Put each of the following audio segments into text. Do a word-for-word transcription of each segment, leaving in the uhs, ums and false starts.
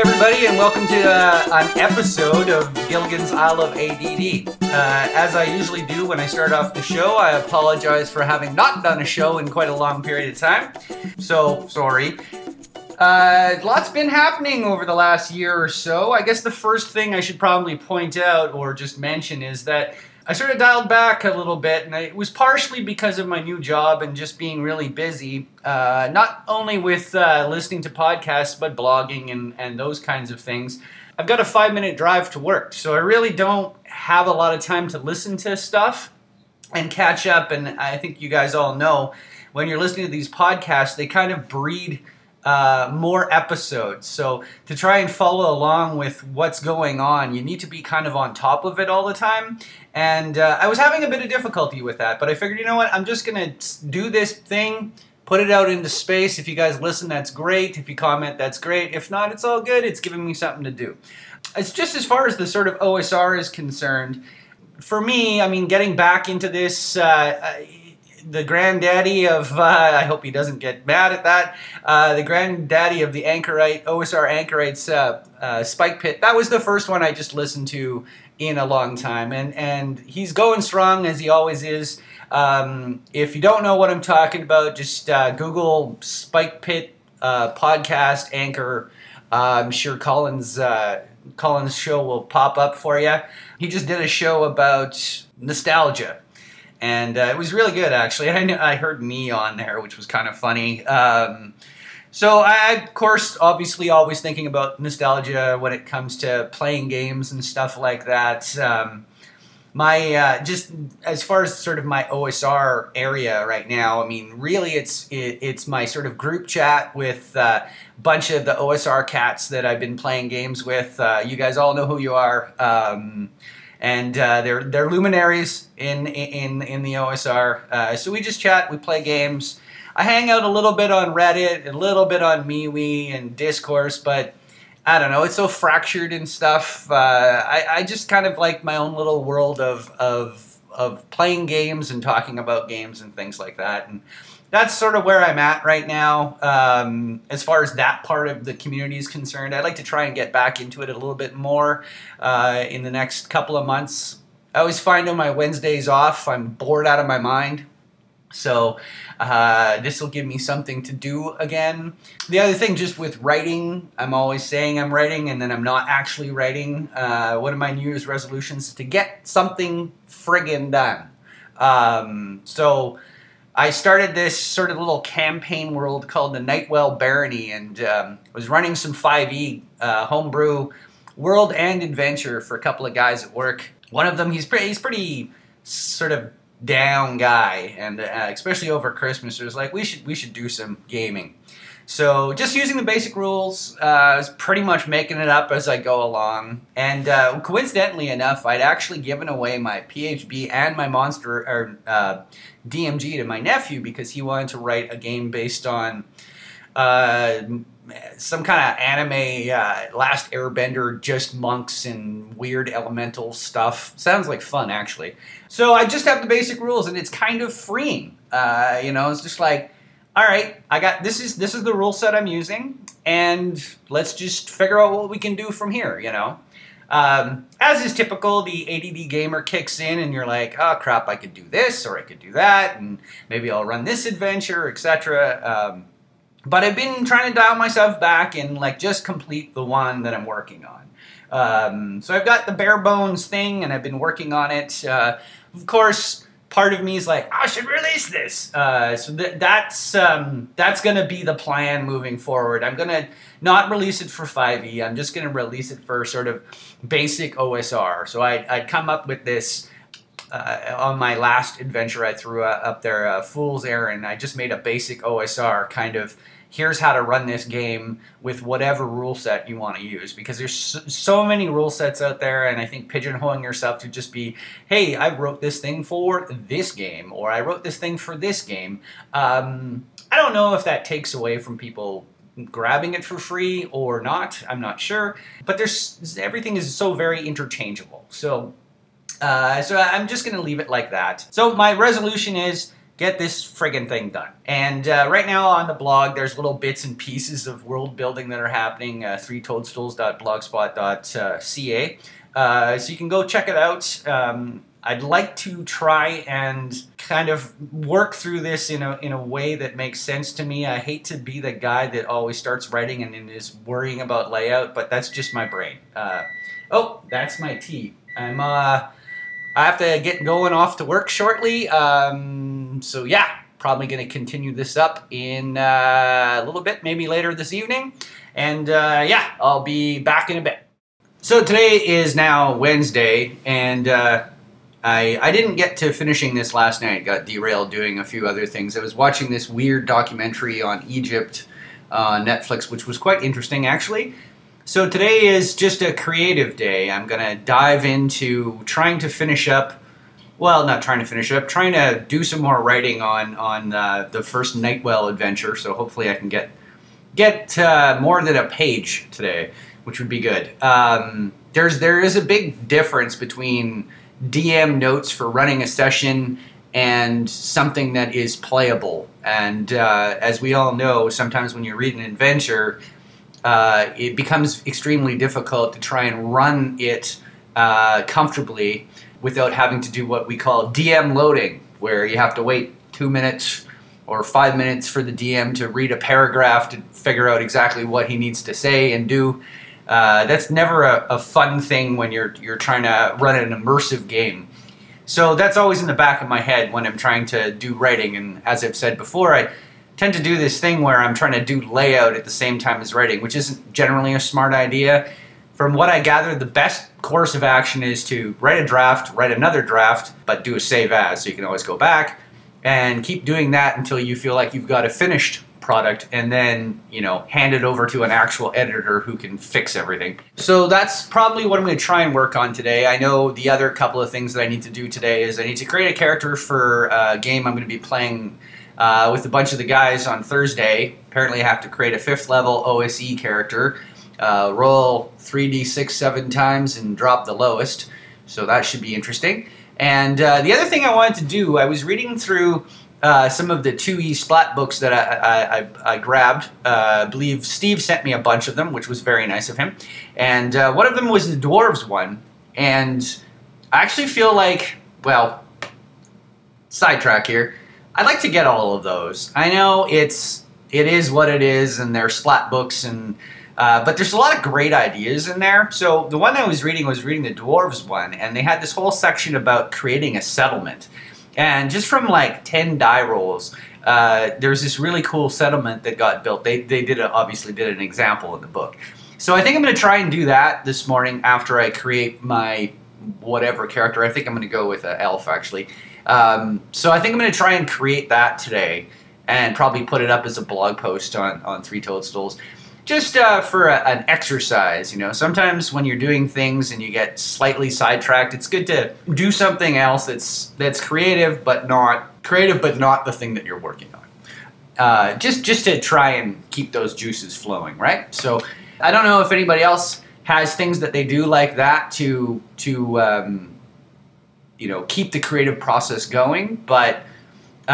Hey everybody, and welcome to uh, an episode of Gilligan's Isle of A D D. Uh, as I usually do when I start off the show, I apologize for having not done a show in quite a long period of time. So, sorry. Uh, lots been happening over the last year or so. I guess the first thing I should probably point out or just mention is that I sort of dialed back a little bit, and it was partially because of my new job and just being really busy, uh, not only with uh, listening to podcasts, but blogging and, and those kinds of things. I've got a five-minute drive to work, so I really don't have a lot of time to listen to stuff and catch up, and I think you guys all know, when you're listening to these podcasts, they kind of breed Uh, more episodes. So to try and follow along with what's going on, you need to be kind of on top of it all the time. And uh, I was having a bit of difficulty with that, but I figured, you know what, I'm just going to do this thing, put it out into space. If you guys listen, that's great. If you comment, that's great. If not, it's all good. It's giving me something to do. It's just as far as the sort of O S R is concerned, for me, I mean, getting back into this, uh, the granddaddy of, uh, I hope he doesn't get mad at that, uh, the granddaddy of the anchorite, O S R anchorites, uh, uh, Spike Pit. That was the first one I just listened to in a long time, and, and he's going strong as he always is. Um, if you don't know what I'm talking about, just uh, Google Spike Pit uh, podcast anchor. Uh, I'm sure Colin's, uh, Colin's show will pop up for you. He just did a show about nostalgia. And uh, it was really good, actually. I, knew, I heard me on there, which was kind of funny. Um, so I, of course, obviously always thinking about nostalgia when it comes to playing games and stuff like that. Um, my uh, just as far as sort of my O S R area right now, I mean, really it's it, it's my sort of group chat with uh, a bunch of the O S R cats that I've been playing games with. Uh, you guys all know who you are. Um And uh, they're they're luminaries in in in the O S R. Uh, so we just chat, we play games. I hang out a little bit on Reddit, a little bit on MeWe and Discourse, but I don't know. It's so fractured and stuff. Uh, I I just kind of like my own little world of of of playing games and talking about games and things like that. And that's sort of where I'm at right now. Um, as far as that part of the community is concerned, I'd like to try and get back into it a little bit more uh, in the next couple of months. I always find on my Wednesdays off, I'm bored out of my mind. So uh, this will give me something to do again. The other thing, just with writing, I'm always saying I'm writing and then I'm not actually writing. Uh, one of my New Year's resolutions is to get something friggin' done. Um, so... I started this sort of little campaign world called the Nightwell Barony, and um, was running some five e uh, homebrew world and adventure for a couple of guys at work. One of them, he's pretty, he's pretty sort of down guy, and uh, especially over Christmas, it was like we should we should do some gaming. So just using the basic rules, uh, I was pretty much making it up as I go along. And uh, coincidentally enough, I'd actually given away my P H B and my monster or uh, D M G to my nephew because he wanted to write a game based on uh, some kind of anime, uh, Last Airbender, just monks and weird elemental stuff. Sounds like fun, actually. So I just have the basic rules, and it's kind of freeing. Uh, you know, it's just like, all right, I got this is this is the rule set I'm using, and let's just figure out what we can do from here, you know. Um, as is typical, the A D D gamer kicks in, and you're like, oh crap, I could do this or I could do that, and maybe I'll run this adventure, et cetera. Um, but I've been trying to dial myself back and like just complete the one that I'm working on. Um, so I've got the bare bones thing, and I've been working on it. Uh, of course. Part of me is like, I should release this. Uh, so th- that's um, that's going to be the plan moving forward. I'm going to not release it for five e. I'm just going to release it for sort of basic O S R. So I, I'd come up with this uh, on my last adventure I threw uh, up there, uh, Fool's Errand. I just made a basic O S R kind of, here's how to run this game with whatever rule set you want to use. Because there's so many rule sets out there, and I think pigeonholing yourself to just be, hey, I wrote this thing for this game, or I wrote this thing for this game. Um, I don't know if that takes away from people grabbing it for free or not. I'm not sure. But there's everything is so very interchangeable. So, uh, so I'm just going to leave it like that. So my resolution is get this friggin' thing done. And uh, right now on the blog, there's little bits and pieces of world building that are happening, uh, three toadstools dot blogspot dot c a. Uh, so you can go check it out. Um, I'd like to try and kind of work through this in a, in a way that makes sense to me. I hate to be the guy that always starts writing and then is worrying about layout, but that's just my brain. Uh, oh, that's my tea. I'm, uh, I have to get going off to work shortly. Um, so yeah, probably going to continue this up in uh, a little bit, maybe later this evening. And uh, yeah, I'll be back in a bit. So today is now Wednesday, and uh, I, I didn't get to finishing this last night. Got derailed doing a few other things. I was watching this weird documentary on Egypt on Netflix, which was quite interesting, actually. So today is just a creative day. I'm going to dive into trying to finish up, well, not trying to finish up, trying to do some more writing on, on uh, the first Nightwell adventure. So hopefully I can get, get uh, more than a page today, which would be good. Um, there's, there is a big difference between D M notes for running a session and something that is playable. And uh, as we all know, sometimes when you read an adventure, Uh, it becomes extremely difficult to try and run it uh, comfortably without having to do what we call D M loading, where you have to wait two minutes or five minutes for the D M to read a paragraph to figure out exactly what he needs to say and do. Uh, that's never a, a fun thing when you're you're trying to run an immersive game. So that's always in the back of my head when I'm trying to do writing. And as I've said before, I tend to do this thing where I'm trying to do layout at the same time as writing, which isn't generally a smart idea. From what I gather, the best course of action is to write a draft, write another draft, but do a save as, so you can always go back and keep doing that until you feel like you've got a finished product, and then, you know, hand it over to an actual editor who can fix everything. So that's probably what I'm going to try and work on today. I know the other couple of things that I need to do today is I need to create a character for a game I'm going to be playing Uh, with a bunch of the guys on Thursday. Apparently I have to create a fifth level O S E character, uh, roll three d six seven times and drop the lowest, so that should be interesting. And uh, the other thing I wanted to do, I was reading through uh, some of the two E splat books that I, I, I, I grabbed. Uh, I believe Steve sent me a bunch of them, which was very nice of him, and uh, one of them was the Dwarves one, and I actually feel like, well, sidetrack here, I'd like to get all of those. I know it's it is what it is, and they're splat books, and uh, but there's a lot of great ideas in there. So the one I was reading was reading the Dwarves one, and they had this whole section about creating a settlement. And just from like ten die rolls, uh, there's this really cool settlement that got built. They they did a, obviously did an example in the book. So I think I'm going to try and do that this morning after I create my whatever character. I think I'm going to go with an elf, actually. Um, so I think I'm going to try and create that today and probably put it up as a blog post on, on Three Toadstools, just uh, for a, an exercise. You know, sometimes when you're doing things and you get slightly sidetracked, it's good to do something else that's that's creative but not creative but not the thing that you're working on. Uh, just just to try and keep those juices flowing, right? So I don't know if anybody else has things that they do like that to to. Um, you know, keep the creative process going, but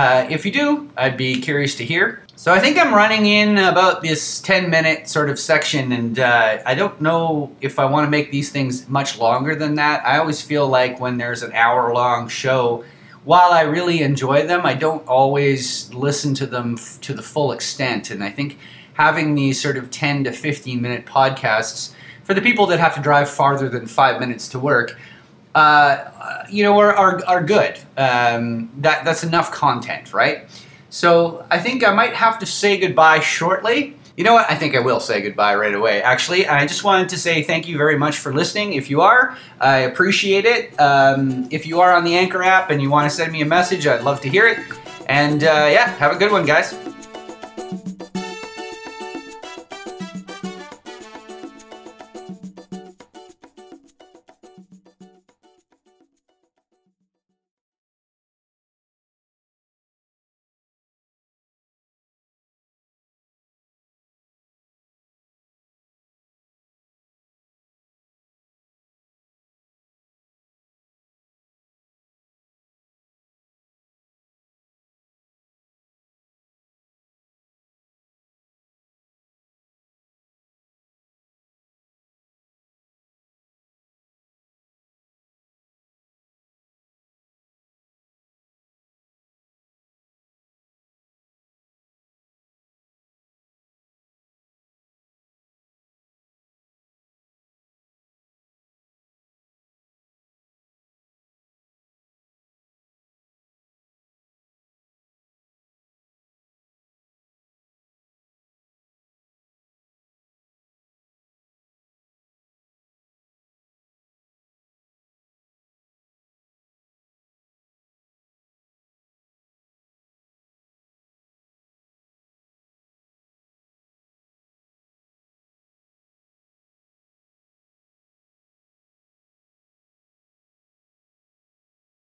uh, if you do, I'd be curious to hear. So I think I'm running in about this ten minute sort of section, and uh, I don't know if I want to make these things much longer than that. I always feel like when there's an hour long show, while I really enjoy them, I don't always listen to them f- to the full extent, and I think having these sort of ten to fifteen minute podcasts, for the people that have to drive farther than five minutes to work, Uh, you know, are are, are good. Um, that that's enough content, right? So I think I might have to say goodbye shortly. You know what? I think I will say goodbye right away. Actually, I just wanted to say thank you very much for listening. If you are, I appreciate it. Um, if you are on the Anchor app and you want to send me a message, I'd love to hear it. And uh, yeah, have a good one, guys.